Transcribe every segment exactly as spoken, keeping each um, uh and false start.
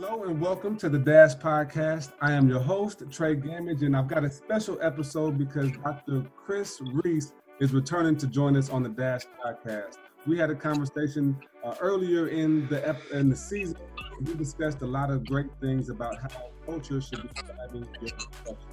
Hello and welcome to The Dash Podcast. I am your host, Trey Gammage, and I've got a special episode because Doctor Chris Reese is returning to join us on The Dash Podcast. We had a conversation uh, earlier in the ep- in the season. We discussed a lot of great things about how culture should be driving your profession.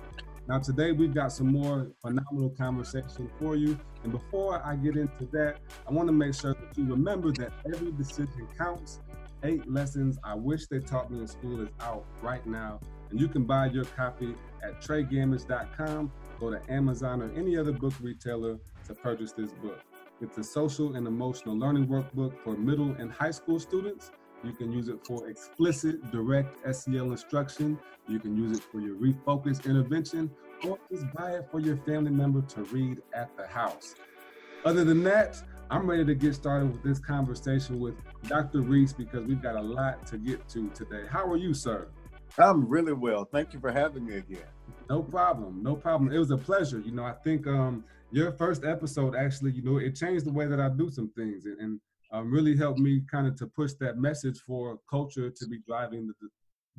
Now today we've got some more phenomenal conversation for you. And before I get into that, I want to make sure that you remember that every decision counts. Eight lessons I wish they taught me in school is out right now. And you can buy your copy at Trey Gammage dot com, go to Amazon or any other book retailer to purchase this book. It's a social and emotional learning workbook for middle and high school students. You can use it for explicit, direct S E L instruction. You can use it for your refocus intervention, or just buy it for your family member to read at the house. Other than that, I'm ready to get started with this conversation with Doctor Reese because we've got a lot to get to today. How are you, sir? I'm really well. Thank you for having me again. No problem. No problem. It was a pleasure. You know, I think um, your first episode actually, you know, it changed the way that I do some things and, and um, really helped me kind of to push that message for culture to be driving the, the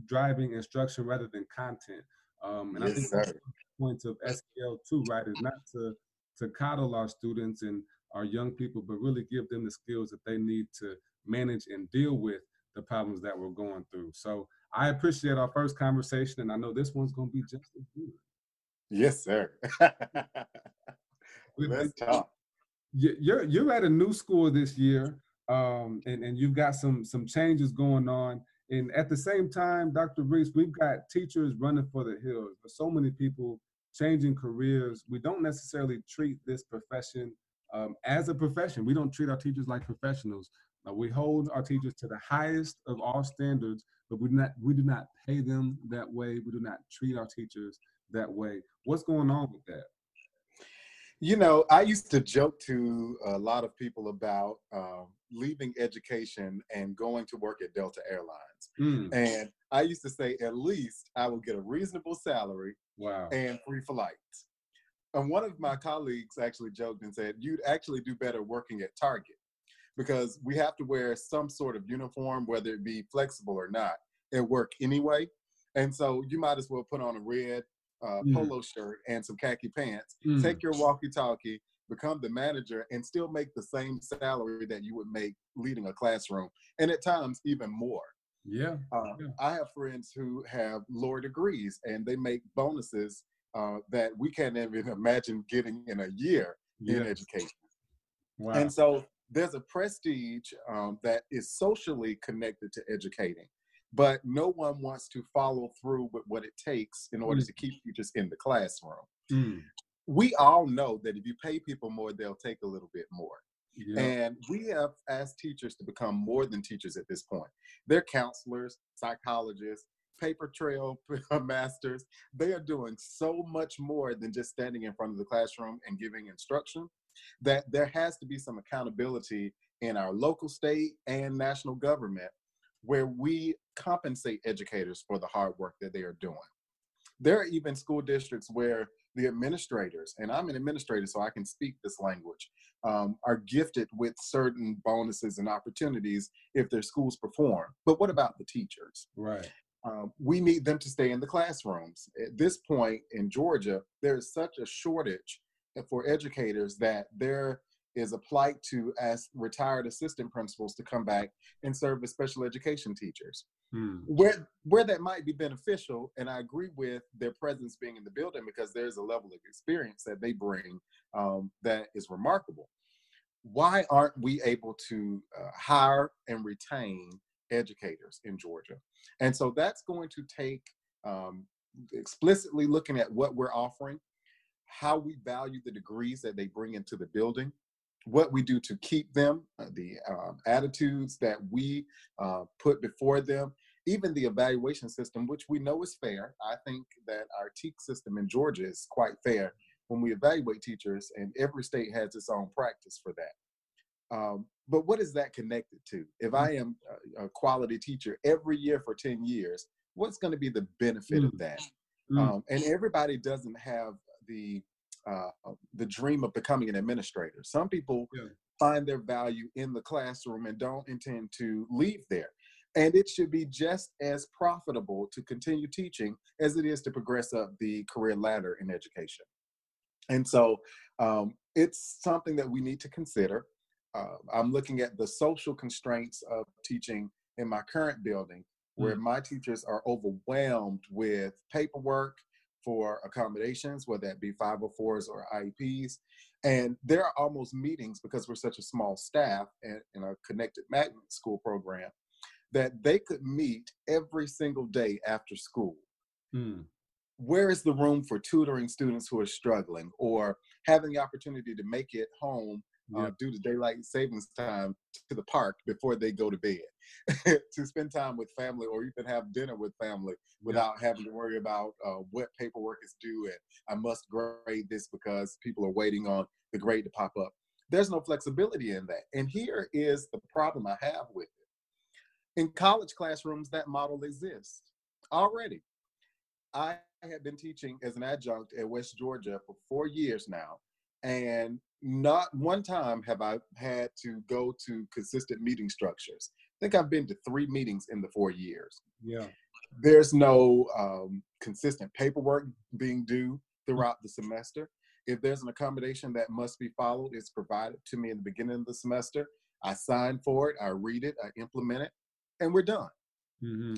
driving instruction rather than content. Um, and yes, I think sir. That's the point of S E L too, right? Is not to to coddle our students and our young people, but really give them the skills that they need to manage and deal with the problems that we're going through. So I appreciate our first conversation, and I know this one's going to be just as good. Yes, sir. Let's talk. You're, you're at a new school this year, um, and, and you've got some, some changes going on. And at the same time, Doctor Reese, we've got teachers running for the hills. There's so many people changing careers. We don't necessarily treat this profession Um, as a profession. We don't treat our teachers like professionals. Uh, we hold our teachers to the highest of all standards, but we do not we do not pay them that way. We do not treat our teachers that way. What's going on with that? You know, I used to joke to a lot of people about um, leaving education and going to work at Delta Airlines. Mm. And I used to say, at least I will get a reasonable salary wow. and free flights. And one of my colleagues actually joked and said, you'd actually do better working at Target because we have to wear some sort of uniform, whether it be flexible or not, at work anyway. And so you might as well put on a red uh, mm. polo shirt and some khaki pants, mm. take your walkie-talkie, become the manager, and still make the same salary that you would make leading a classroom, and at times even more. Yeah. Uh, yeah. I have friends who have lower degrees, and they make bonuses Uh, that we can't even imagine getting in a year yeah. in education. Wow. And so there's a prestige um, that is socially connected to educating, but no one wants to follow through with what it takes in order mm. to keep you just in the classroom. Mm. We all know that if you pay people more, they'll take a little bit more. Yeah. And we have asked teachers to become more than teachers at this point. They're counselors, psychologists, paper trail masters. They are doing so much more than just standing in front of the classroom and giving instruction that there has to be some accountability in our local, state, and national government where we compensate educators for the hard work that they are doing. There are even school districts where the administrators, and I'm an administrator so I can speak this language, um, are gifted with certain bonuses and opportunities if their schools perform. But what about the teachers? Right. Um, we need them to stay in the classrooms. At this point in Georgia, there is such a shortage for educators that there is a plight to ask retired assistant principals to come back and serve as special education teachers. Hmm. Where where that might be beneficial, and I agree with their presence being in the building because there's a level of experience that they bring um, that is remarkable. Why aren't we able to uh, hire and retain educators in Georgia? And so that's going to take um, explicitly looking at what we're offering, how we value the degrees that they bring into the building, what we do to keep them, uh, the uh, attitudes that we uh, put before them, even the evaluation system, which we know is fair. I think that our T E A C system in Georgia is quite fair when we evaluate teachers, and every state has its own practice for that. Um, but what is that connected to? If I am a, a quality teacher every year for ten years, what's going to be the benefit mm. of that? Mm. Um, and everybody doesn't have the uh, the dream of becoming an administrator. Some people yeah. find their value in the classroom and don't intend to leave there. And it should be just as profitable to continue teaching as it is to progress up the career ladder in education. And so um, it's something that we need to consider. Uh, I'm looking at the social constraints of teaching in my current building, where my teachers are overwhelmed with paperwork for accommodations, whether that be five oh fours or I E Ps. And there are almost meetings, because we're such a small staff and in a connected magnet school program, that they could meet every single day after school. Mm. Where is the room for tutoring students who are struggling, or having the opportunity to make it home yeah. uh, due to daylight savings time to the park before they go to bed, to spend time with family, or even have dinner with family without yeah. having to worry about uh, what paperwork is due and I must grade this because people are waiting on the grade to pop up. There's no flexibility in that. And here is the problem I have with it. In college classrooms, that model exists already. I have been teaching as an adjunct at West Georgia for four years now, and not one time have I had to go to consistent meeting structures. I think I've been to three meetings in the four years. Yeah. There's no um, consistent paperwork being due throughout the semester. If there's an accommodation that must be followed, it's provided to me in the beginning of the semester. I sign for it, I read it, I implement it, and we're done. Mm-hmm.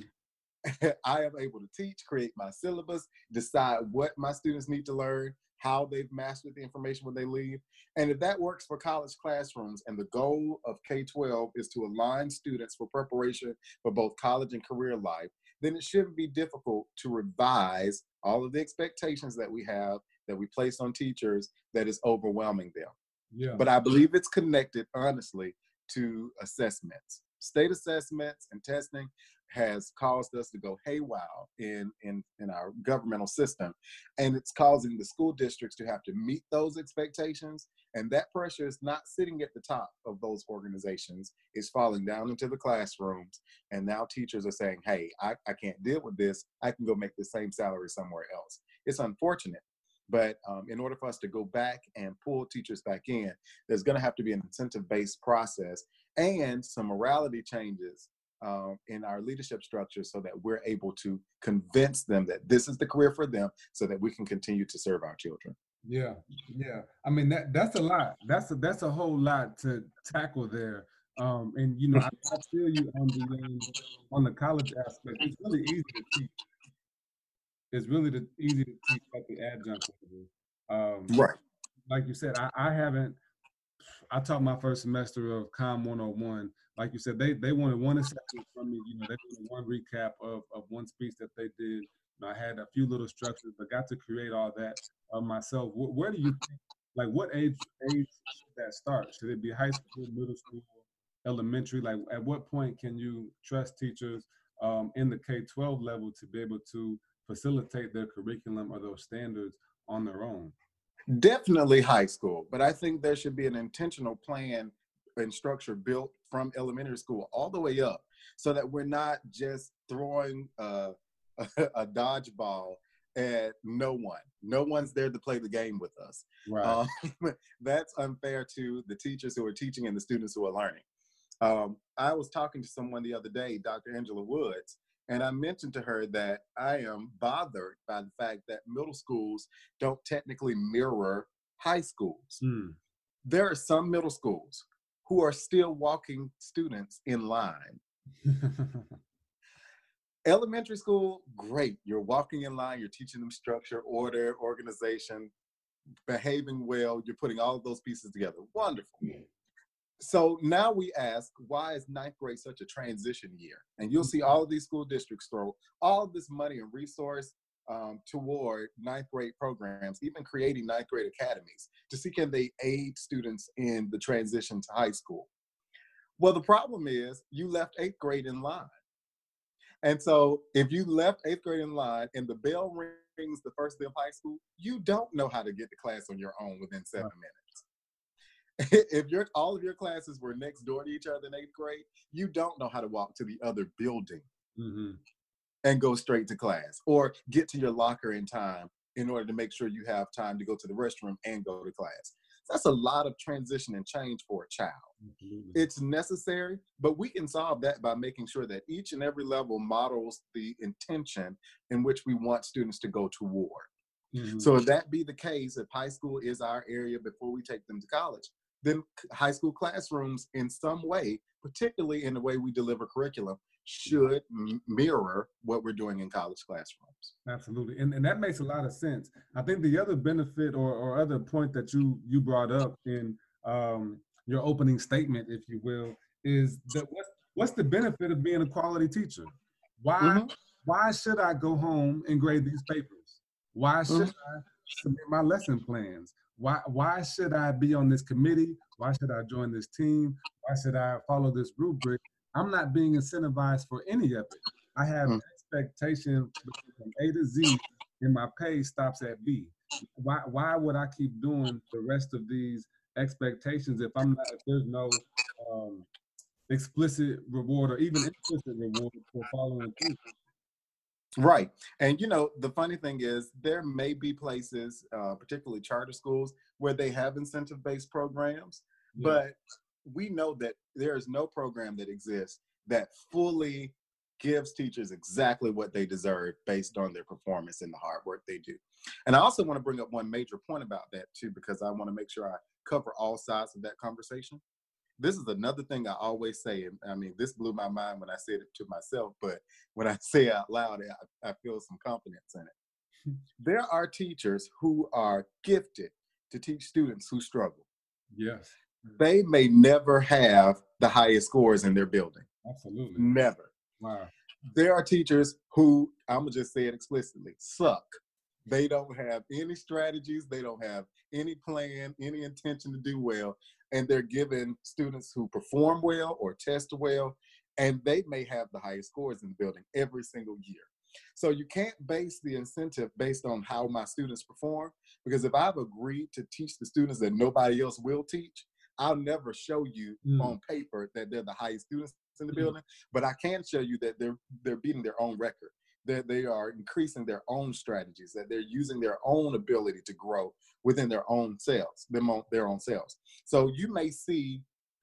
I am able to teach, create my syllabus, decide what my students need to learn, how they've mastered the information when they leave. And if that works for college classrooms, and the goal of K twelve is to align students for preparation for both college and career life, then it shouldn't be difficult to revise all of the expectations that we have, that we place on teachers, that is overwhelming them. Yeah. But I believe it's connected, honestly, to assessments. State assessments and testing has caused us to go haywire in, in, in our governmental system. And it's causing the school districts to have to meet those expectations. And that pressure is not sitting at the top of those organizations. It's falling down into the classrooms. And now teachers are saying, hey, I, I can't deal with this. I can go make the same salary somewhere else. It's unfortunate. But um, in order for us to go back and pull teachers back in, there's going to have to be an incentive-based process and some morality changes um, in our leadership structure, so that we're able to convince them that this is the career for them, so that we can continue to serve our children. Yeah, yeah. I mean, that that's a lot. That's a, that's a whole lot to tackle there. Um, and, you know, I, I feel you on the, on the college aspect. It's really easy to teach. It's really the, easy to teach at the adjunct level. Um, right. Like you said, I, I haven't, I taught my first semester of Comm one oh one. Like you said, they they wanted one assessment from me. You know, they wanted one recap of, of one speech that they did. You know, I had a few little structures, but got to create all that of myself. Where, where do you think, like, what age age should that start? Should it be high school, middle school, elementary? Like, at what point can you trust teachers um, in the K twelve level to be able to facilitate their curriculum or those standards on their own? Definitely high school, but I think there should be an intentional plan and structure built from elementary school all the way up, so that we're not just throwing uh, a, a dodgeball at no one. No one's there to play the game with us. Right. Um, that's unfair to the teachers who are teaching and the students who are learning. Um, I was talking to someone the other day, Doctor Angela Woods, and I mentioned to her that I am bothered by the fact that middle schools don't technically mirror high schools. Hmm. There are some middle schools who are still walking students in line. Elementary school, great. You're walking in line. You're teaching them structure, order, organization, behaving well. You're putting all of those pieces together. Wonderful. Yeah. So now we ask, why is ninth grade such a transition year? And you'll see all of these school districts throw all of this money and resource um, toward ninth grade programs, even creating ninth grade academies to see can they aid students in the transition to high school. Well, the problem is you left eighth grade in line. And so if you left eighth grade in line and the bell rings the first day of high school, you don't know how to get to class on your own within seven minutes. If your all of your classes were next door to each other in eighth grade, you don't know how to walk to the other building mm-hmm. and go straight to class, or get to your locker in time in order to make sure you have time to go to the restroom and go to class. That's a lot of transition and change for a child. Absolutely. It's necessary, but we can solve that by making sure that each and every level models the intention in which we want students to go toward. Mm-hmm. So if that be the case, if high school is our area before we take them to college, then high school classrooms in some way, particularly in the way we deliver curriculum, should m- mirror what we're doing in college classrooms. Absolutely. And, and that makes a lot of sense. I think the other benefit or, or other point that you, you brought up in um, your opening statement, if you will, is that what's, what's the benefit of being a quality teacher? Why, mm-hmm. why should I go home and grade these papers? Why should mm-hmm. I submit my lesson plans? Why, why should I be on this committee? Why should I join this team? Why should I follow this rubric? I'm not being incentivized for any of it. I have mm-hmm. an expectation from A to Z, and my pay stops at B. Why, why would I keep doing the rest of these expectations if I'm not, if there's no um, explicit reward or even implicit reward for following through? Right. And, you know, the funny thing is there may be places, uh, particularly charter schools, where they have incentive-based programs, yeah. but we know that there is no program that exists that fully gives teachers exactly what they deserve based on their performance and the hard work they do. And I also want to bring up one major point about that, too, because I want to make sure I cover all sides of that conversation. This is another thing I always say, and I mean, this blew my mind when I said it to myself, but when I say it out loud, I, I feel some confidence in it. There are teachers who are gifted to teach students who struggle. Yes. They may never have the highest scores in their building. Absolutely. Never. Wow. There are teachers who, I'm going to just say it explicitly, suck. They don't have any strategies. They don't have any plan, any intention to do well. And they're given students who perform well or test well, and they may have the highest scores in the building every single year. So you can't base the incentive based on how my students perform, because if I've agreed to teach the students that nobody else will teach, I'll never show you mm. on paper that they're the highest students in the mm. building, but I can show you that they're they're beating their own record, that they are increasing their own strategies, that they're using their own ability to grow within their own selves, them on, their own selves. So you may see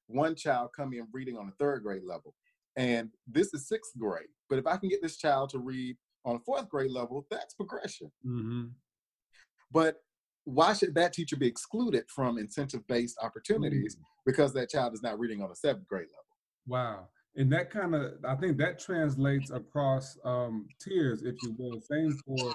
one child come in reading on a third grade level, and this is sixth grade, but if I can get this child to read on a fourth grade level, that's progression. Mm-hmm. But why should that teacher be excluded from incentive-based opportunities mm-hmm. because that child is not reading on a seventh grade level? Wow. And that kind of, I think that translates across um, tiers, if you will. Same for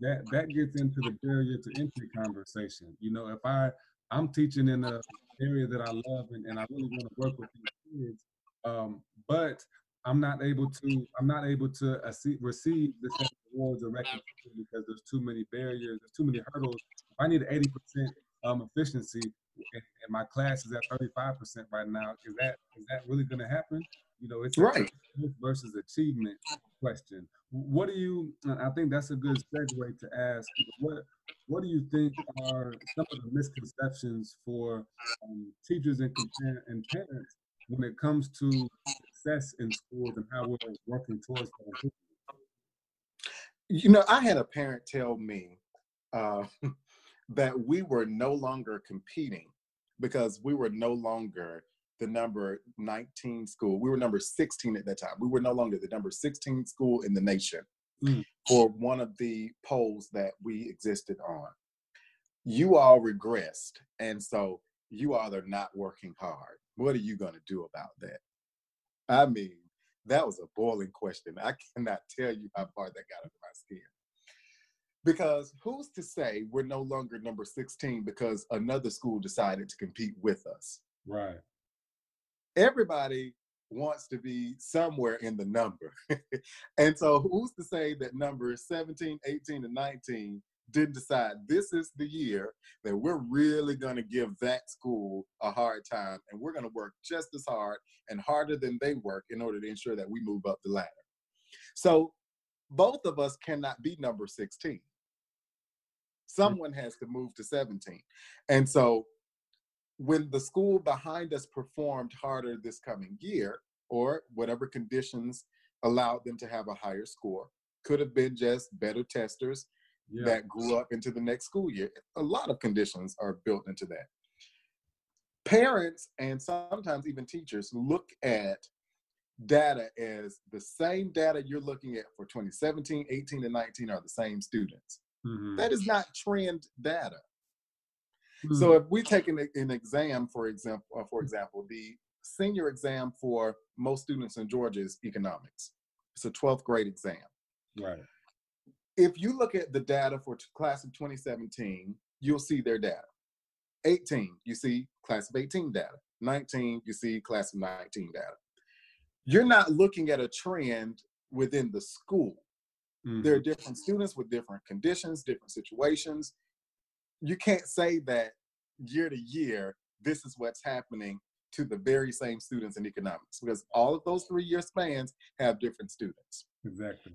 that, that gets into the barrier to entry conversation. You know, if I, I'm teaching in an area that I love and, and I really want to work with these kids, um, but I'm not able to, I'm not able to ac- receive the same awards or recognition because there's too many barriers, there's too many hurdles. If I need eighty percent um, efficiency, and my class is at thirty-five percent right now, is that is that really going to happen? You know, it's right. a versus achievement question. What do you, I think that's a good segue to ask, what what do you think are some of the misconceptions for um, teachers and, and parents when it comes to success in schools and how we're working towards that? You know, I had a parent tell me uh, that we were no longer competing because we were no longer the number nineteen school. We were number sixteen at that time. We were no longer the number sixteen school in the nation mm. for one of the polls that we existed on. You all regressed, and so you all are not working hard. What are you going to do about that? I mean, that was a boiling question. I cannot tell you how far that got under my skin. Because who's to say we're no longer number sixteen because another school decided to compete with us? Right. Everybody wants to be somewhere in the number. And so who's to say that numbers seventeen, eighteen, and nineteen didn't decide this is the year that we're really going to give that school a hard time, and we're going to work just as hard and harder than they work in order to ensure that we move up the ladder. So both of us cannot be number sixteen. Someone has to move to seventeen. And so when the school behind us performed harder this coming year, or whatever conditions allowed them to have a higher score, could have been just better testers yeah. that grew up into the next school year. A lot of conditions are built into that. parents and sometimes even teachers look at data as the same data you're looking at for twenty seventeen, eighteen, and nineteen are the same students. Mm-hmm. That is not trend data. Mm-hmm. So if we take an, an exam, for example, uh, for example, the senior exam for most students in Georgia is economics. It's a twelfth grade exam. Right. If you look at the data for t- class of twenty seventeen, you'll see their data. eighteen, you see class of eighteen data. nineteen, you see class of nineteen data. You're not looking at a trend within the school. Mm-hmm. There are different students with different conditions, different situations. You can't say that year to year, this is what's happening to the very same students in economics, because all of those three-year spans have different students. Exactly.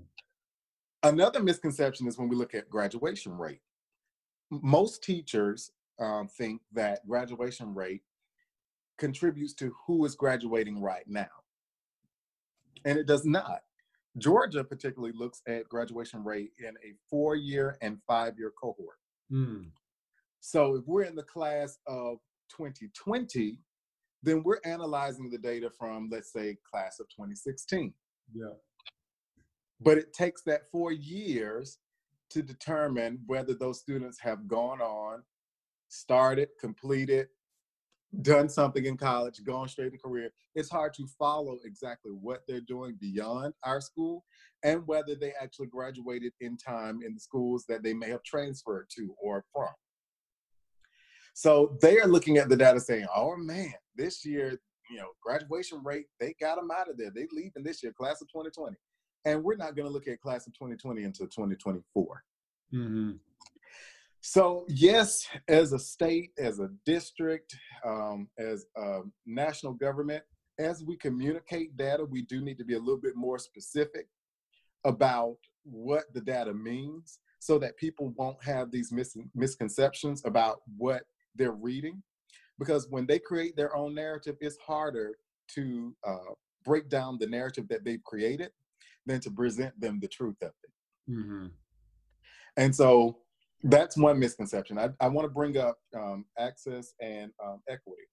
Another misconception is when we look at graduation rate. Most teachers um, think that graduation rate contributes to who is graduating right now. And it does not. Georgia particularly looks at graduation rate in a four-year and five-year cohort. Mm. So if we're in the class of twenty twenty, then we're analyzing the data from, let's say, class of twenty sixteen. Yeah. But it takes that four years to determine whether those students have gone on, started, completed, done something in college, gone straight to career. It's hard to follow exactly what they're doing beyond our school and whether they actually graduated in time in the schools that they may have transferred to or from. So they are looking at the data saying, oh man, this year, you know, graduation rate, they got them out of there. They leaving this year, class of twenty twenty. And we're not going to look at class of twenty twenty until twenty twenty-four. Mm-hmm. So yes, as a state, as a district, um, as a national government, as we communicate data, we do need to be a little bit more specific about what the data means so that people won't have these mis- misconceptions about what they're reading. Because when they create their own narrative, it's harder to uh, break down the narrative that they've created than to present them the truth of it. Mm-hmm. And so that's one misconception. I, I want to bring up um, access and um, equity.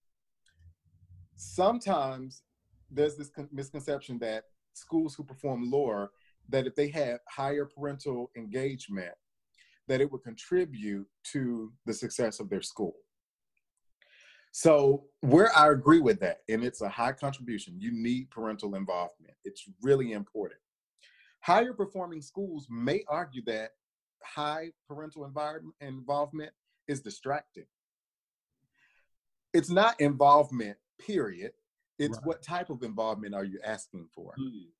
Sometimes there's this con- misconception that schools who perform lower, that if they had higher parental engagement, that it would contribute to the success of their school. So where I agree with that, and it's a high contribution, you need parental involvement. It's really important. Higher performing schools may argue that high parental environment involvement is distracting. It's not involvement, period. It's right. What type of involvement are you asking for? Mm.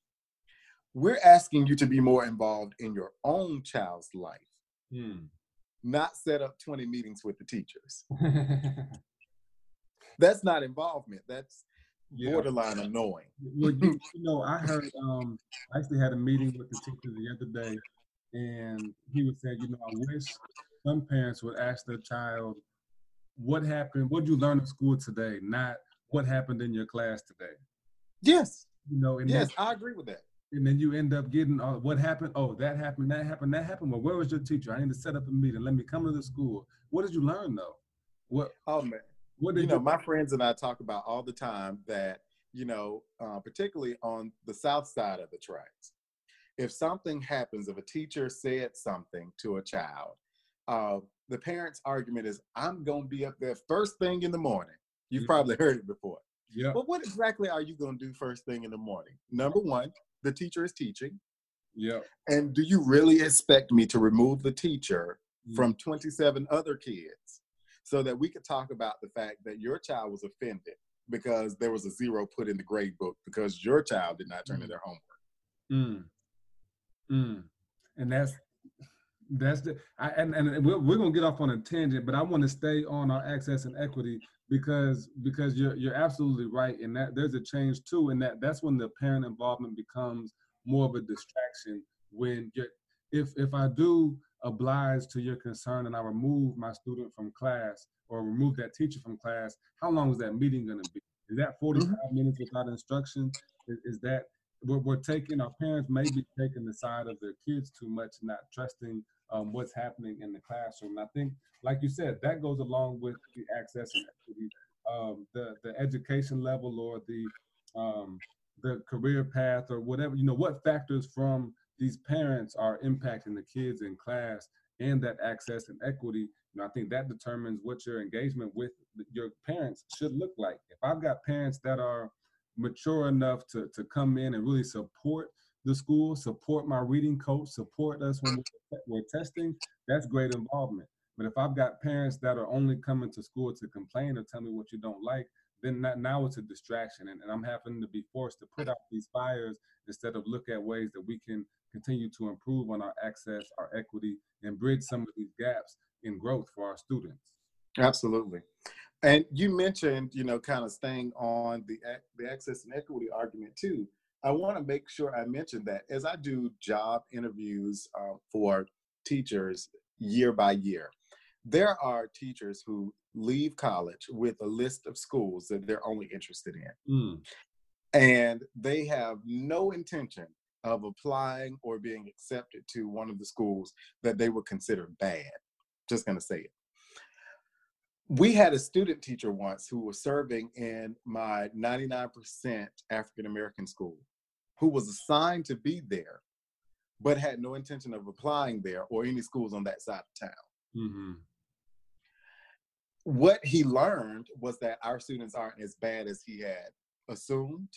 We're asking you to be more involved in your own child's life, mm. not set up twenty meetings with the teachers. That's not involvement. That's borderline yeah. annoying. Well, you, you know, I heard, um, I actually had a meeting with the teacher the other day, and he was saying, you know, I wish some parents would ask their child, what happened, what did you learn in school today? Not what happened in your class today. Yes. You know, and yes, I agree with that. And then you end up getting, uh, what happened? Oh, that happened, that happened, that happened. Well, where was your teacher? I need to set up a meeting. Let me come to the school. What did you learn, though? What? Oh, man. What did you know, you- my friends and I talk about all the time that, you know, uh, particularly on the south side of the tracks, if something happens, if a teacher said something to a child, uh, the parents' argument is, I'm going to be up there first thing in the morning. You've mm-hmm. probably heard it before. Yeah. But what exactly are you going to do first thing in the morning? Number one, the teacher is teaching. Yeah. And do you really expect me to remove the teacher mm-hmm. from twenty-seven other kids so that we could talk about the fact that your child was offended because there was a zero put in the grade book because your child did not turn mm-hmm. in their homework? Mm. Mm. And that's, that's the, I, and, and we're, we're going to get off on a tangent, but I want to stay on our access and equity because, because you're, you're absolutely right. And that there's a change too. And that that's when the parent involvement becomes more of a distraction when you're, if, if I do oblige to your concern and I remove my student from class or remove that teacher from class, how long is that meeting going to be? Is that forty-five mm-hmm. minutes without instruction? Is, is that, We're, we're taking, our parents may be taking the side of their kids too much, not trusting um, what's happening in the classroom. And I think, like you said, that goes along with the access and equity um, the the education level or the um, the career path or whatever, you know, what factors from these parents are impacting the kids in class and that access and equity. You know, I think that determines what your engagement with your parents should look like. If I've got parents that are mature enough to, to come in and really support the school, support my reading coach, support us when we're, we're testing, that's great involvement. But if I've got parents that are only coming to school to complain or tell me what you don't like, then that, now it's a distraction. And, and I'm having to be forced to put out these fires instead of look at ways that we can continue to improve on our access, our equity, and bridge some of these gaps in growth for our students. Absolutely. And you mentioned, you know, kind of staying on the, the access and equity argument too. I want to make sure I mention that as I do job interviews uh, for teachers year by year, there are teachers who leave college with a list of schools that they're only interested in. Mm. And they have no intention of applying or being accepted to one of the schools that they would consider bad. Just going to say it. We had a student teacher once who was serving in my ninety-nine percent African-American school, who was assigned to be there, but had no intention of applying there or any schools on that side of town. Mm-hmm. What he learned was that our students aren't as bad as he had assumed,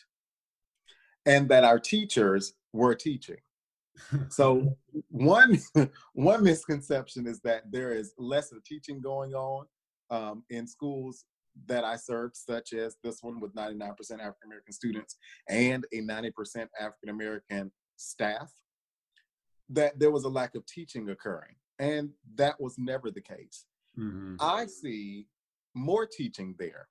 and that our teachers were teaching. So one, one misconception is that there is lesser teaching going on Um, in schools that I served, such as this one with ninety-nine percent African-American students and a ninety percent African-American staff, that there was a lack of teaching occurring. And that was never the case. Mm-hmm. I see more teaching there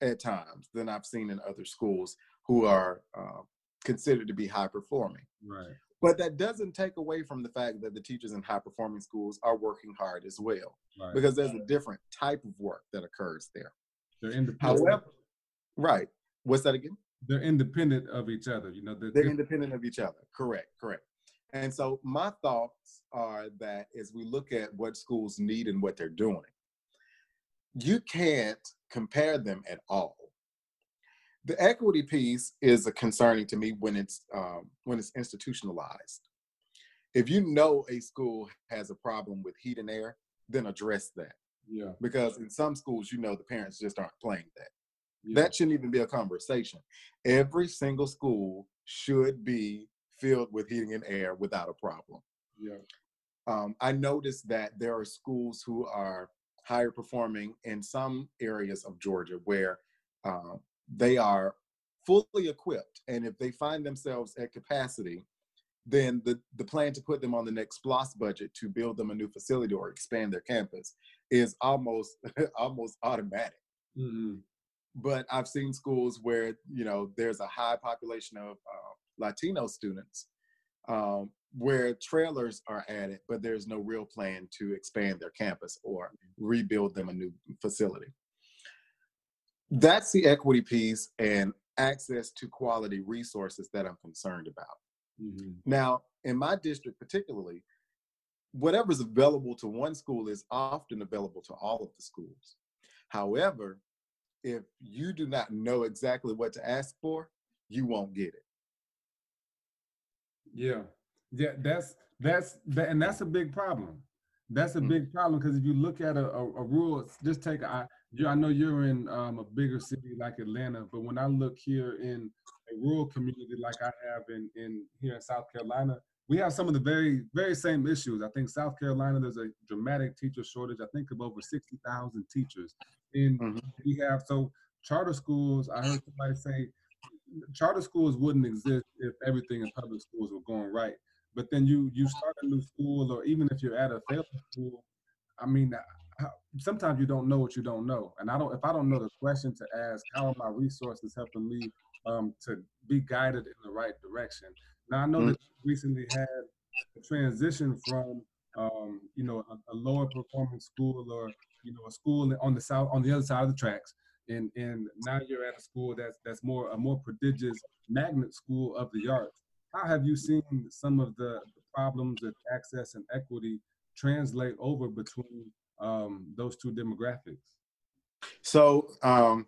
at times than I've seen in other schools who are uh, considered to be high-performing. Right. But that doesn't take away from the fact that the teachers in high-performing schools are working hard as well, right, because there's a different type of work that occurs there. They're independent. However, right. What's that again? They're independent of each other. You know, they're, they're independent of each other. Correct, correct. And so my thoughts are that as we look at what schools need and what they're doing, you can't compare them at all. The equity piece is a concerning to me when it's um, when it's institutionalized. If you know a school has a problem with heat and air, then address that. Yeah. Because in some schools, you know, the parents just aren't playing that. Yeah. That shouldn't even be a conversation. Every single school should be filled with heating and air without a problem. Yeah. Um, I noticed that there are schools who are higher performing in some areas of Georgia where um, they are fully equipped, and if they find themselves at capacity, then the, the plan to put them on the next F L O S budget to build them a new facility or expand their campus is almost almost automatic. Mm-hmm. But I've seen schools where, you know, there's a high population of uh, Latino students um, where trailers are added, but there's no real plan to expand their campus or rebuild them a new facility. That's the equity piece and access to quality resources that I'm concerned about. Mm-hmm. Now, in my district particularly, whatever's available to one school is often available to all of the schools. However, if you do not know exactly what to ask for, you won't get it. Yeah, yeah, that's, that's that, and that's a big problem. That's a big problem, because if you look at a, a, a rural, just take, I, you, I know you're in um, a bigger city like Atlanta, but when I look here in a rural community like I have in, in here in South Carolina, we have some of the very, very same issues. I think South Carolina, there's a dramatic teacher shortage, I think of over sixty thousand teachers. And mm-hmm. we have, so charter schools, I heard somebody say, charter schools wouldn't exist if everything in public schools were going right. But then you you start a new school, or even if you're at a failing school, I mean, sometimes you don't know what you don't know. And I don't, if I don't know the question to ask, how are my resources helping me um, to be guided in the right direction? Now, I know mm-hmm. that you recently had a transition from, um, you know, a, a lower performing school, or, you know, a school on the south, on the other side of the tracks. And and now you're at a school that's, that's more a more prodigious magnet school of the arts. How have you seen some of the problems of access and equity translate over between um, those two demographics? So um,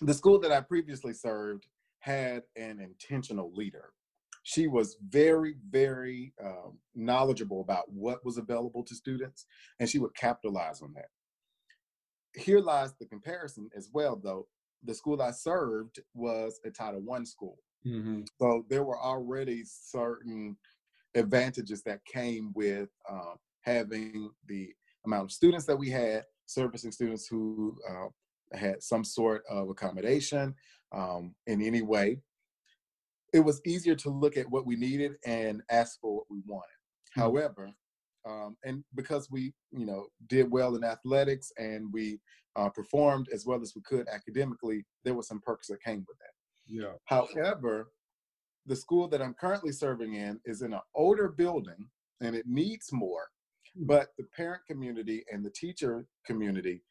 the school that I previously served had an intentional leader. She was very, very um, knowledgeable about what was available to students, and she would capitalize on that. Here lies the comparison as well, though. The school I served was a Title One school. Mm-hmm. So there were already certain advantages that came with uh, having the amount of students that we had, servicing students who uh, had some sort of accommodation um, in any way. It was easier to look at what we needed and ask for what we wanted. Mm-hmm. However, um, and because we, you know, did well in athletics and we uh, performed as well as we could academically, there were some perks that came with that. Yeah. However, the school that I'm currently serving in is in an older building and it needs more, but the parent community and the teacher community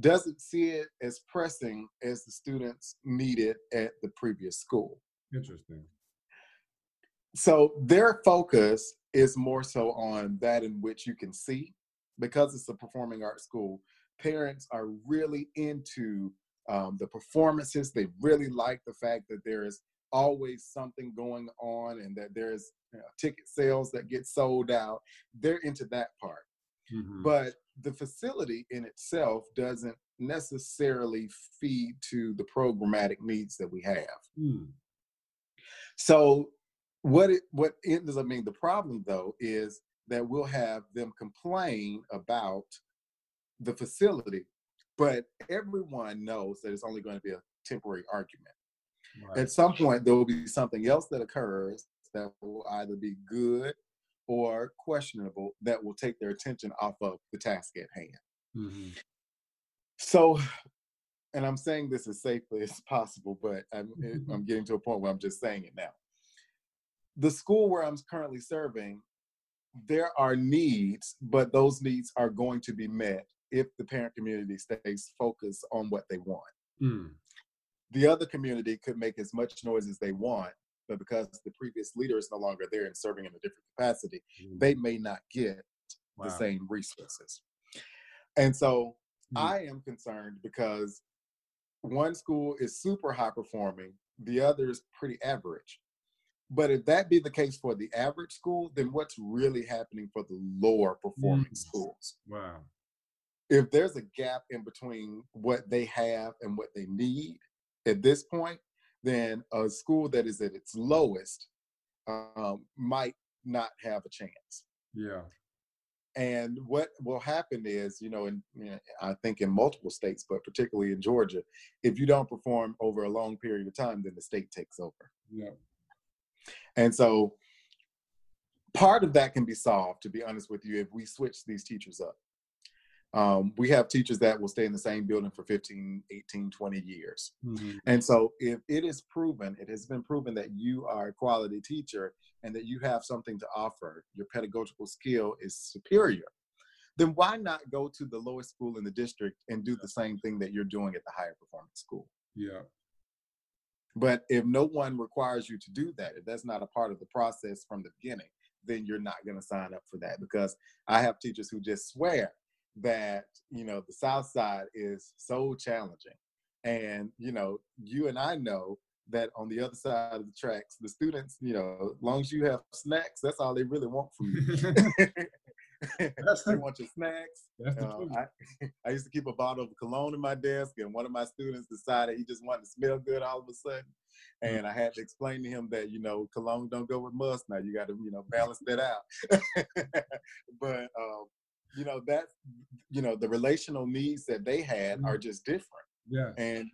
doesn't see it as pressing as the students needed at the previous school. Interesting. So their focus is more so on that in which you can see, because it's a performing arts school, parents are really into Um, the performances. They really like the fact that there is always something going on and that there's you know, ticket sales that get sold out. They're into that part. Mm-hmm. But the facility in itself doesn't necessarily feed to the programmatic needs that we have. Mm. So what it, what ends up being the problem, though, is that we'll have them complain about the facility, but everyone knows that it's only going to be a temporary argument. Right. At some point, there will be something else that occurs that will either be good or questionable that will take their attention off of the task at hand. Mm-hmm. So, and I'm saying this as safely as possible, but I'm, mm-hmm. I'm getting to a point where I'm just saying it now. The school where I'm currently serving, there are needs, but those needs are going to be met if the parent community stays focused on what they want. Mm. The other community could make as much noise as they want, but because the previous leader is no longer there and serving in a different capacity, mm. they may not get wow. the same resources. And so mm. I am concerned because one school is super high performing, the other is pretty average. But if that be the case for the average school, then what's really happening for the lower performing mm. schools? Wow. If there's a gap in between what they have and what they need at this point, then a school that is at its lowest um, might not have a chance. Yeah. And what will happen is, you know, and you know, I think in multiple states, but particularly in Georgia, if you don't perform over a long period of time, then the state takes over. Yeah. And so part of that can be solved, to be honest with you, if we switch these teachers up. Um, we have teachers that will stay in the same building for fifteen, eighteen, twenty years. Mm-hmm. And so if it is proven, it has been proven that you are a quality teacher and that you have something to offer, your pedagogical skill is superior, then why not go to the lowest school in the district and do the same thing that you're doing at the higher performing school? Yeah. But if no one requires you to do that, if that's not a part of the process from the beginning, then you're not going to sign up for that, because I have teachers who just swear that, you know, the South Side is so challenging. And, you know, you and I know that on the other side of the tracks, the students, you know, as long as you have snacks, that's all they really want from you. that's they want your snacks. That's the um, I, I used to keep a bottle of cologne in my desk, and one of my students decided he just wanted to smell good all of a sudden. And I had to explain to him that, you know, cologne don't go with must. Now you got to, you know, balance that out. but, um, you know, that, you know, the relational needs that they had are just different. Yeah. And,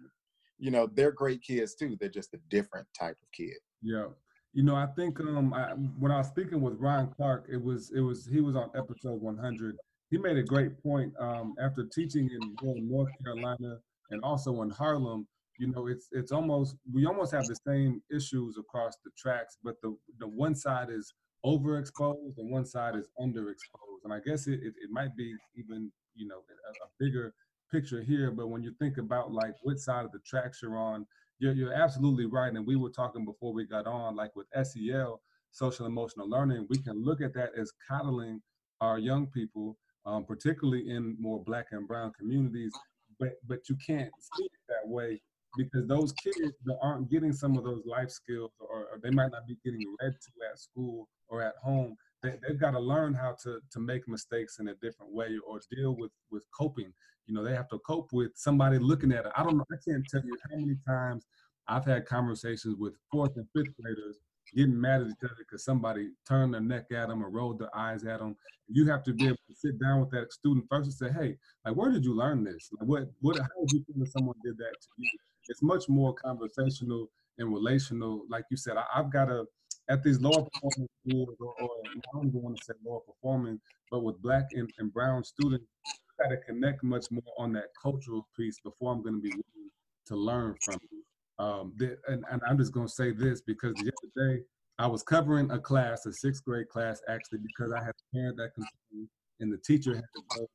you know, they're great kids too. They're just a different type of kid. Yeah. You know, I think um, I, when I was speaking with Ryan Clark, it was, it was, he was on episode one hundred. He made a great point. Um, after teaching in North Carolina and also in Harlem, you know, it's, it's almost, we almost have the same issues across the tracks, but the, the one side is overexposed and one side is underexposed. And I guess it, it, it might be even, you know, a, a bigger picture here, but when you think about like which side of the tracks you're on, you're, you're absolutely right. And we were talking before we got on, like with S E L, social emotional learning, we can look at that as coddling our young people, um, particularly in more Black and brown communities. but but you can't see it that way, because those kids that aren't getting some of those life skills, or, or they might not be getting read to at school or at home. They, they've got to learn how to to make mistakes in a different way, or deal with with coping. You know, they have to cope with somebody looking at it. I don't know. I can't tell you how many times I've had conversations with fourth and fifth graders getting mad at each other because somebody turned their neck at them or rolled their eyes at them. You have to be able to sit down with that student first and say, hey, like, where did you learn this? Like, what, what, how did you feel that someone did that to you? It's much more conversational and relational. Like you said, I, I've got to, at these lower performing schools, or, or I don't want to say lower performing, but with black and, and brown students, I've got to connect much more on that cultural piece before I'm going to be willing to learn from you. Um, the, and, and I'm just going to say this, because the other day I was covering a class, a sixth grade class, actually, because I had a parent that complained and the teacher had to go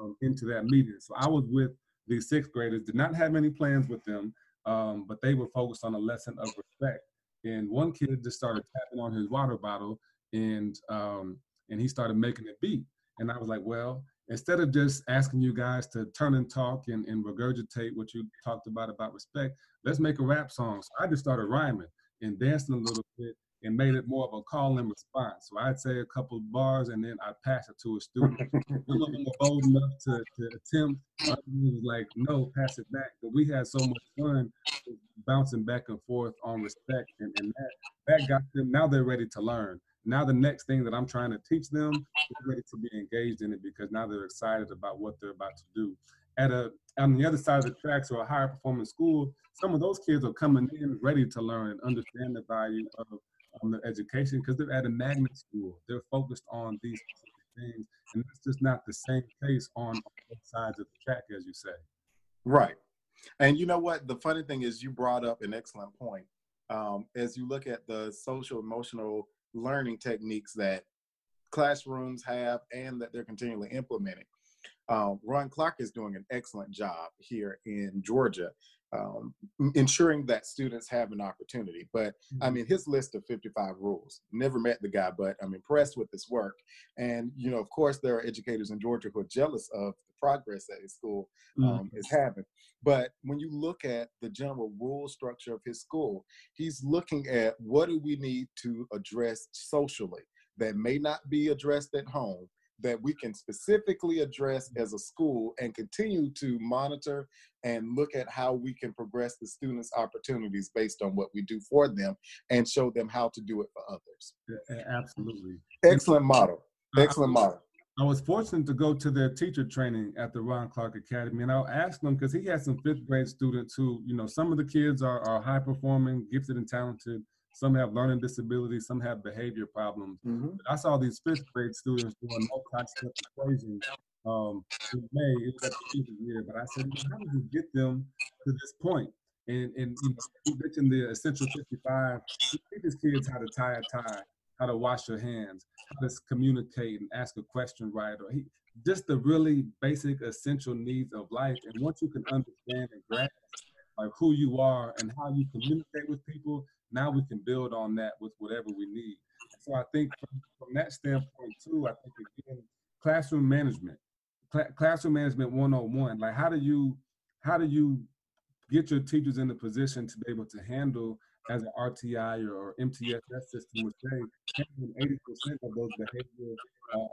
um, into that meeting. So I was with these sixth graders, did not have any plans with them, um, but they were focused on a lesson of respect. And one kid just started tapping on his water bottle, and um, and he started making it beep. And I was like, well, instead of just asking you guys to turn and talk and, and regurgitate what you talked about, about respect, let's make a rap song. So I just started rhyming and dancing a little bit and made it more of a call and response. So I'd say a couple of bars and then I'd pass it to a student. One of them were bold enough to, to attempt. I was like, no, pass it back. But we had so much fun bouncing back and forth on respect. And, and that, that got them, now they're ready to learn. Now the next thing that I'm trying to teach them, they're ready to be engaged in it, because now they're excited about what they're about to do. At a on the other side of the tracks, or a higher performing school, some of those kids are coming in ready to learn and understand the value of um, their education, because they're at a magnet school. They're focused on these things, and that's just not the same case on both sides of the track, as you say. Right. And you know what? The funny thing is, you brought up an excellent point. Um, as you look at the social emotional learning techniques that classrooms have and that they're continually implementing. Um, Ron Clark is doing an excellent job here in Georgia, um, ensuring that students have an opportunity. But I mean, his list of fifty-five rules, never met the guy, but I'm impressed with his work. And, you know, of course, there are educators in Georgia who are jealous of the progress that his school um, mm. is having. But when you look at the general rule structure of his school, he's looking at what do we need to address socially that may not be addressed at home, that we can specifically address as a school and continue to monitor and look at how we can progress the students' opportunities based on what we do for them and show them how to do it for others. Yeah, absolutely. Excellent model. Excellent model. I was fortunate to go to their teacher training at the Ron Clark Academy, and I'll ask them, because he had some fifth grade students who, you know, some of the kids are, are high performing, gifted and talented. Some have learning disabilities, some have behavior problems. Mm-hmm. But I saw these fifth grade students doing multi-step equations um, in May, it was at the end of the year. But I said, how did you get them to this point? And, and you know, you mentioned the Essential fifty-five. You teach these kids how to tie a tie, how to wash your hands, how to communicate and ask a question right, or he, just the really basic essential needs of life. And once you can understand and grasp like who you are and how you communicate with people, now we can build on that with whatever we need. So I think from, from that standpoint too, I think again, classroom management, cl- classroom management one oh one, like how do you, how do you get your teachers in the position to be able to handle, as an R T I or, or M T S S system would say, eighty percent of those behavioral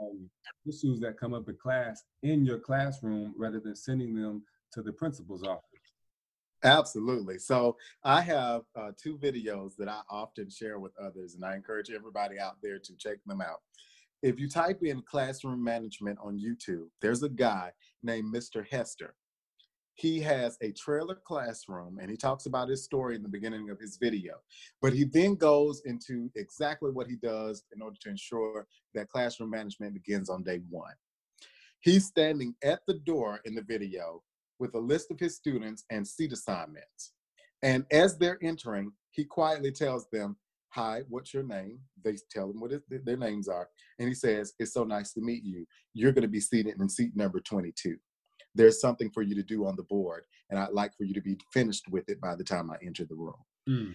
um, issues that come up in class in your classroom rather than sending them to the principal's office. Absolutely. So I have uh, two videos that I often share with others, and I encourage everybody out there to check them out. If you type in classroom management on YouTube, there's a guy named Mister Hester. He has a trailer classroom, and he talks about his story in the beginning of his video. But he then goes into exactly what he does in order to ensure that classroom management begins on day one. He's standing at the door in the video with a list of his students and seat assignments. And as they're entering, he quietly tells them, hi, what's your name? They tell him what it, their names are. And he says, it's so nice to meet you. You're gonna be seated in seat number twenty-two. There's something for you to do on the board, and I'd like for you to be finished with it by the time I enter the room. Mm.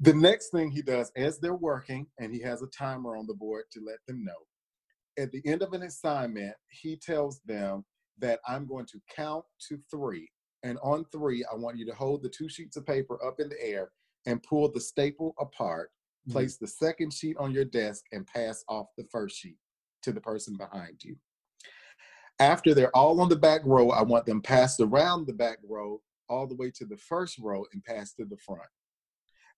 The next thing he does, as they're working, and he has a timer on the board to let them know, at the end of an assignment, he tells them, that I'm going to count to three. And on three, I want you to hold the two sheets of paper up in the air and pull the staple apart, mm-hmm. place the second sheet on your desk, and pass off the first sheet to the person behind you. After they're all on the back row, I want them passed around the back row all the way to the first row and passed to the front.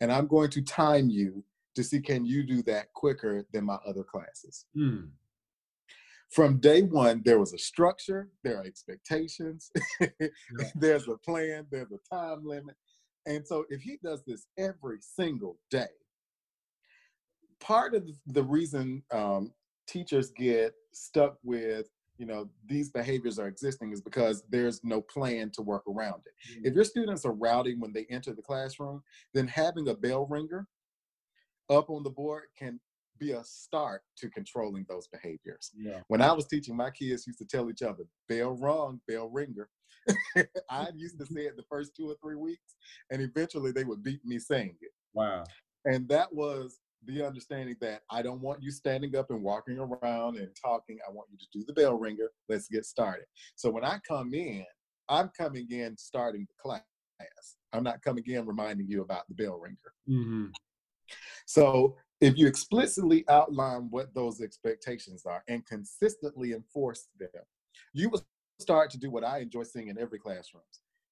And I'm going to time you to see, can you do that quicker than my other classes? Mm. From day one, there was a structure, there are expectations, yeah. there's a plan, there's a time limit. And so if he does this every single day, part of the reason um, teachers get stuck with, you know, these behaviors are existing is because there's no plan to work around it. Mm-hmm. If your students are routing when they enter the classroom, then having a bell ringer up on the board can be a start to controlling those behaviors. Yeah. When I was teaching, my kids used to tell each other, bell rung, bell ringer. I used to say it the first two or three weeks, and eventually they would beat me saying it. Wow. And that was the understanding that I don't want you standing up and walking around and talking. I want you to do the bell ringer. Let's get started. So when I come in, I'm coming in starting the class. I'm not coming in reminding you about the bell ringer. Mm-hmm. So if you explicitly outline what those expectations are and consistently enforce them, you will start to do what I enjoy seeing in every classroom.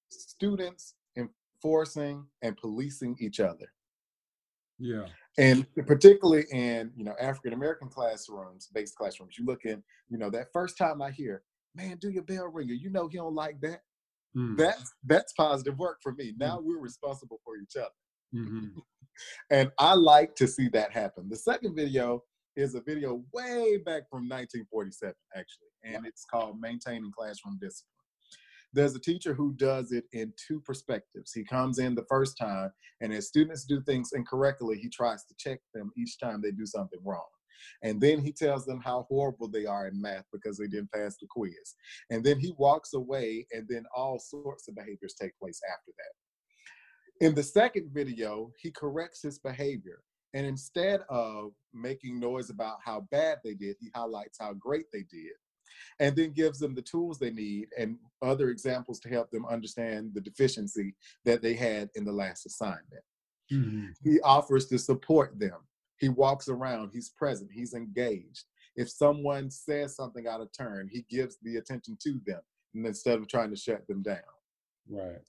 Students enforcing and policing each other. Yeah. And particularly in, you know, African-American classrooms, based classrooms, you look in, you know, that first time I hear, man, do your bell ringer. You know, he don't like that. Mm. That's, that's positive work for me. Now mm. we're responsible for each other. Mm-hmm. And I like to see that happen. The second video is a video way back from nineteen forty-seven, actually, and it's called Maintaining Classroom Discipline. There's a teacher who does it in two perspectives. He comes in the first time, and as students do things incorrectly, he tries to check them each time they do something wrong. And then he tells them how horrible they are in math because they didn't pass the quiz. And then he walks away, and then all sorts of behaviors take place after that. In the second video, he corrects his behavior. And instead of making noise about how bad they did, he highlights how great they did, and then gives them the tools they need and other examples to help them understand the deficiency that they had in the last assignment. Mm-hmm. He offers to support them. He walks around, he's present, he's engaged. If someone says something out of turn, he gives the attention to them instead of trying to shut them down. Right.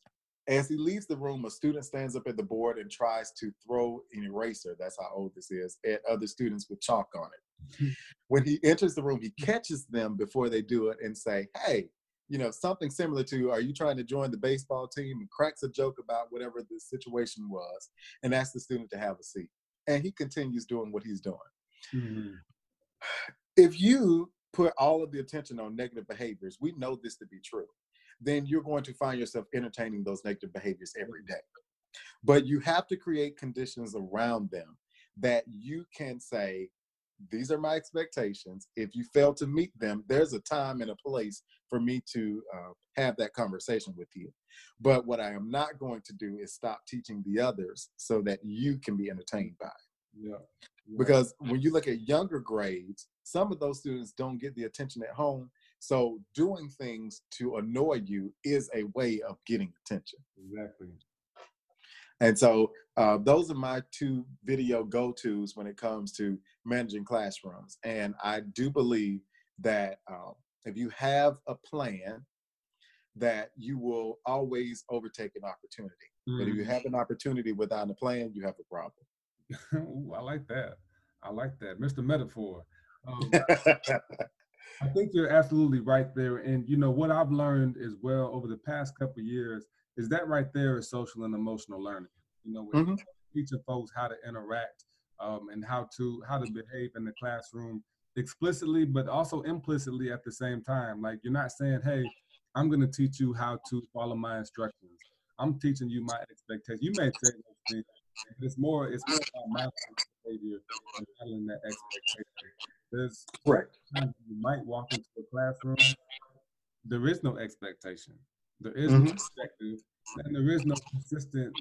As he leaves the room, a student stands up at the board and tries to throw an eraser, that's how old this is, at other students with chalk on it. When he enters the room, he catches them before they do it and say, hey, you know, something similar to, are you trying to join the baseball team? And cracks a joke about whatever the situation was and asks the student to have a seat. And he continues doing what he's doing. Mm-hmm. If you put all of the attention on negative behaviors, we know this to be true, then you're going to find yourself entertaining those negative behaviors every day. But you have to create conditions around them that you can say, these are my expectations. If you fail to meet them, there's a time and a place for me to uh, have that conversation with you. But what I am not going to do is stop teaching the others so that you can be entertained by it. Yeah. Because when you look at younger grades, some of those students don't get the attention at home. So doing things to annoy you is a way of getting attention. Exactly. And so uh, those are my two video go-tos when it comes to managing classrooms. And I do believe that um, if you have a plan, that you will always overtake an opportunity. Mm. But if you have an opportunity without a plan, you have a problem. Ooh, I like that. I like that. Mister Metaphor. Um, I think you're absolutely right there. And, you know, what I've learned as well over the past couple of years is that right there is social and emotional learning. You know, mm-hmm. teaching folks how to interact um, and how to how to behave in the classroom explicitly, but also implicitly at the same time. Like, you're not saying, hey, I'm going to teach you how to follow my instructions. I'm teaching you my expectations. You may say those things. It's more, it's more about my behavior and handling that expectation. There's correct. You might walk into a classroom. There is no expectation. There is mm-hmm. no perspective, and there is no consistent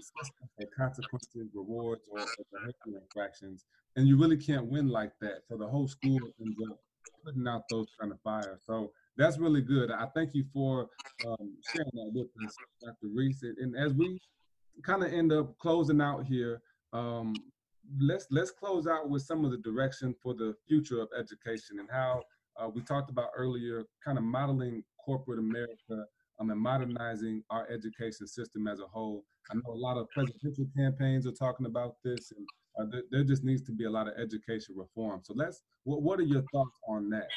consequences, rewards, or behavior infractions. And you really can't win like that. So the whole school ends up putting out those kind of fires. So that's really good. I thank you for um, sharing that with us, Doctor Reese. And as we kind of end up closing out here, um, let's let's close out with some of the direction for the future of education and how uh, we talked about earlier, kind of modeling corporate America um, and modernizing our education system as a whole. I know a lot of presidential campaigns are talking about this, and uh, there, there just needs to be a lot of education reform. So let's, what, what are your thoughts on that?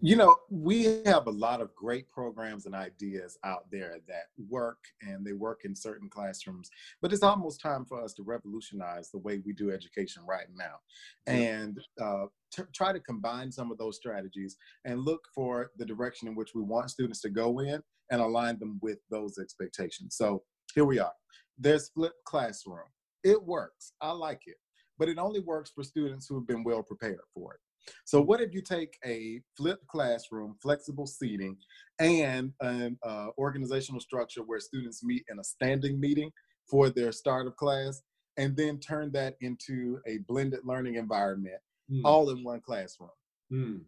You know, we have a lot of great programs and ideas out there that work, and they work in certain classrooms, but it's almost time for us to revolutionize the way we do education right now and uh, t- try to combine some of those strategies and look for the direction in which we want students to go in and align them with those expectations. So here we are. There's flipped classroom. It works. I like it, but it only works for students who have been well prepared for it. So what if you take a flipped classroom, flexible seating, and an uh, organizational structure where students meet in a standing meeting for their start of class, and then turn that into a blended learning environment, mm. all in one classroom? Mm.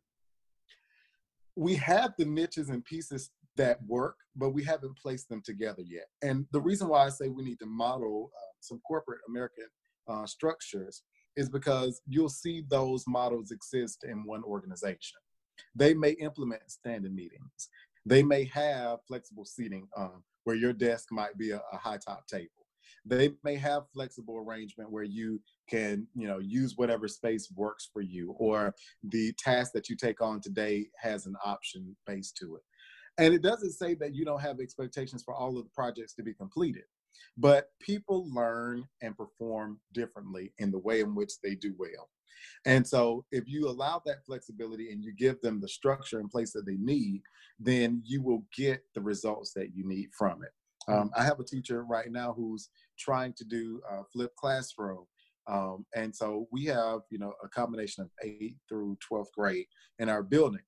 We have the niches and pieces that work, but we haven't placed them together yet. And the reason why I say we need to model uh, some corporate American uh, structures is because you'll see those models exist in one organization. They may implement standing meetings. They may have flexible seating um, where your desk might be a, a high top table. They may have flexible arrangement where you can, you know, use whatever space works for you, or the task that you take on today has an option base to it. And it doesn't say that you don't have expectations for all of the projects to be completed. But people learn and perform differently in the way in which they do well. And so if you allow that flexibility and you give them the structure and place that they need, then you will get the results that you need from it. Um, I have a teacher right now who's trying to do a flipped classroom. Um, and so we have, you know, a combination of eighth through twelfth grade in our building.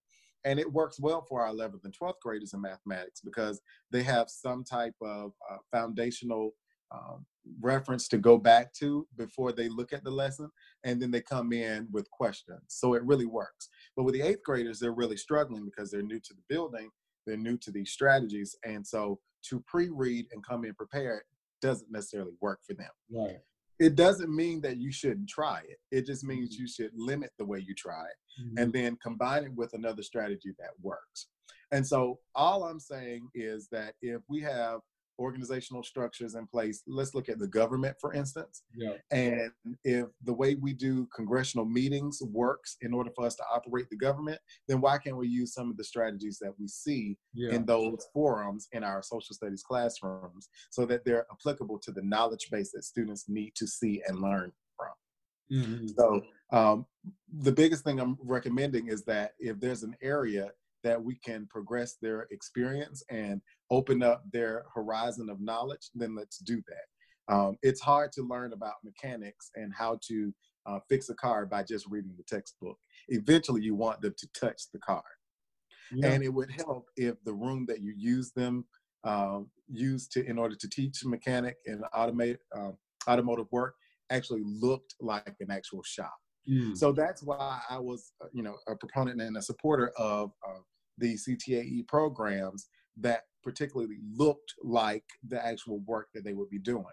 And it works well for our eleventh and twelfth graders in mathematics because they have some type of uh, foundational um, reference to go back to before they look at the lesson, and then they come in with questions. So it really works. But with the eighth graders, they're really struggling because they're new to the building, they're new to these strategies. And so to pre-read and come in prepared doesn't necessarily work for them. Right. It doesn't mean that you shouldn't try it. It just means you should limit the way you try it, mm-hmm. and then combine it with another strategy that works. And so all I'm saying is that if we have organizational structures in place, let's look at the government, for instance. Yeah. And if the way we do congressional meetings works in order for us to operate the government, then why can't we use some of the strategies that we see yeah. in those forums in our social studies classrooms so that they're applicable to the knowledge base that students need to see and learn from? Mm-hmm. So um, the biggest thing I'm recommending is that if there's an area that we can progress their experience and open up their horizon of knowledge, then let's do that. Um, it's hard to learn about mechanics and how to uh, fix a car by just reading the textbook. Eventually you want them to touch the car. Yeah. And it would help if the room that you use them uh, use to, in order to teach mechanic and automate, uh, automotive work actually looked like an actual shop. Mm. So that's why I was, you know, a proponent and a supporter of uh, the C T A E programs that particularly looked like the actual work that they would be doing.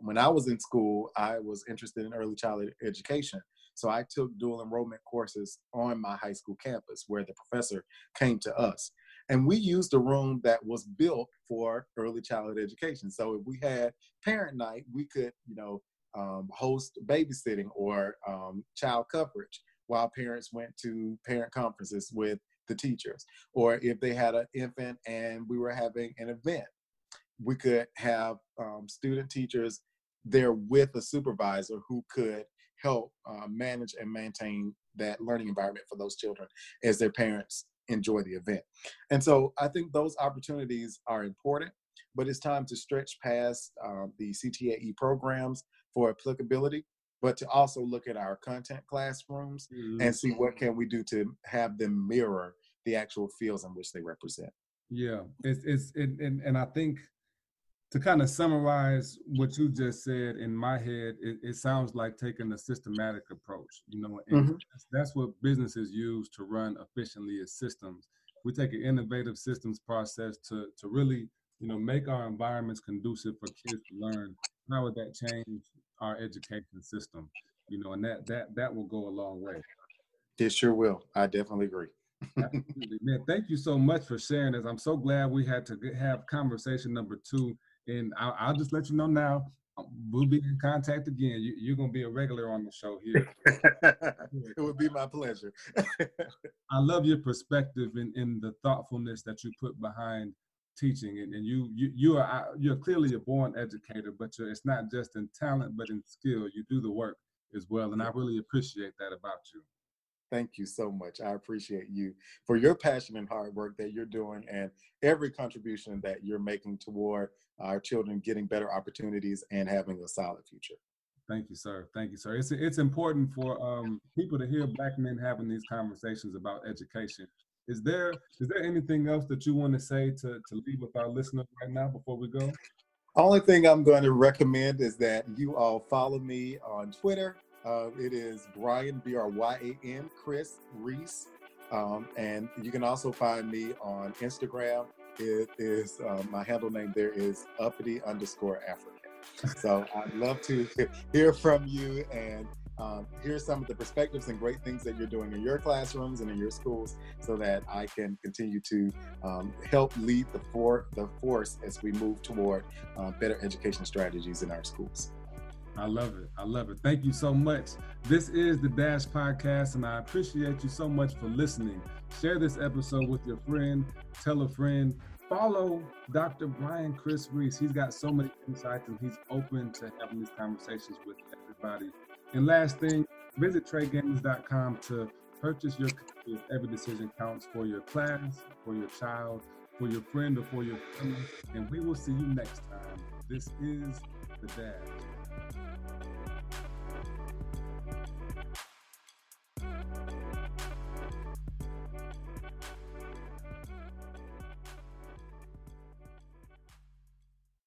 When I was in school, I was interested in early childhood education. So I took dual enrollment courses on my high school campus where the professor came to us. And we used a room that was built for early childhood education. So if we had parent night, we could, you know, Um, host babysitting or um, child coverage while parents went to parent conferences with the teachers. Or if they had an infant and we were having an event, we could have um, student teachers there with a supervisor who could help uh, manage and maintain that learning environment for those children as their parents enjoy the event. And so I think those opportunities are important, but it's time to stretch past uh, the C T A E programs for applicability, but to also look at our content classrooms mm-hmm. and see what can we do to have them mirror the actual fields in which they represent. Yeah, it's, it's it, and, and I think to kind of summarize what you just said, in my head, it, it sounds like taking a systematic approach, you know, and mm-hmm. that's, that's what businesses use to run efficiently as systems. we take an innovative systems process to to really, you know, make our environments conducive for kids to learn. How would that change our education system? You know, and that that that will go a long way. It sure will. I definitely agree. Absolutely. Man, thank you so much for sharing this. I'm so glad we had to have conversation number two. And I'll, I'll just let you know now, we'll be in contact again. You, you're going to be a regular on the show here. It would be my pleasure. I love your perspective and in, in the thoughtfulness that you put behind teaching. And, and you, you, you are, you're clearly a born educator, but you're, it's not just in talent, but in skill. You do the work as well. And I really appreciate that about you. Thank you so much. I appreciate you for your passion and hard work that you're doing and every contribution that you're making toward our children getting better opportunities and having a solid future. Thank you, sir. Thank you, sir. It's it's important for um, people to hear Black men having these conversations about education. Is there is there anything else that you want to say to, to leave with our listeners right now before we go? Only thing I'm going to recommend is that you all follow me on Twitter. Uh, it is Bryan, B R Y A N, Chris Reese. Um, and you can also find me on Instagram. It is, uh, my handle name there is uppity underscore African. So I'd love to hear from you and um, hear some of the perspectives and great things that you're doing in your classrooms and in your schools so that I can continue to um, help lead the, for- the force as we move toward uh, better education strategies in our schools. I love it. I love it. Thank you so much. This is The Dash Podcast, and I appreciate you so much for listening. Share this episode with your friend, tell a friend, follow Doctor Bryan Chris Reese. He's got so many insights, and he's open to having these conversations with everybody. And last thing, visit Trey Gammage dot com to purchase your copy of Every Decision Counts for your class, for your child, for your friend, or for your family. And we will see you next time. This is The Dash.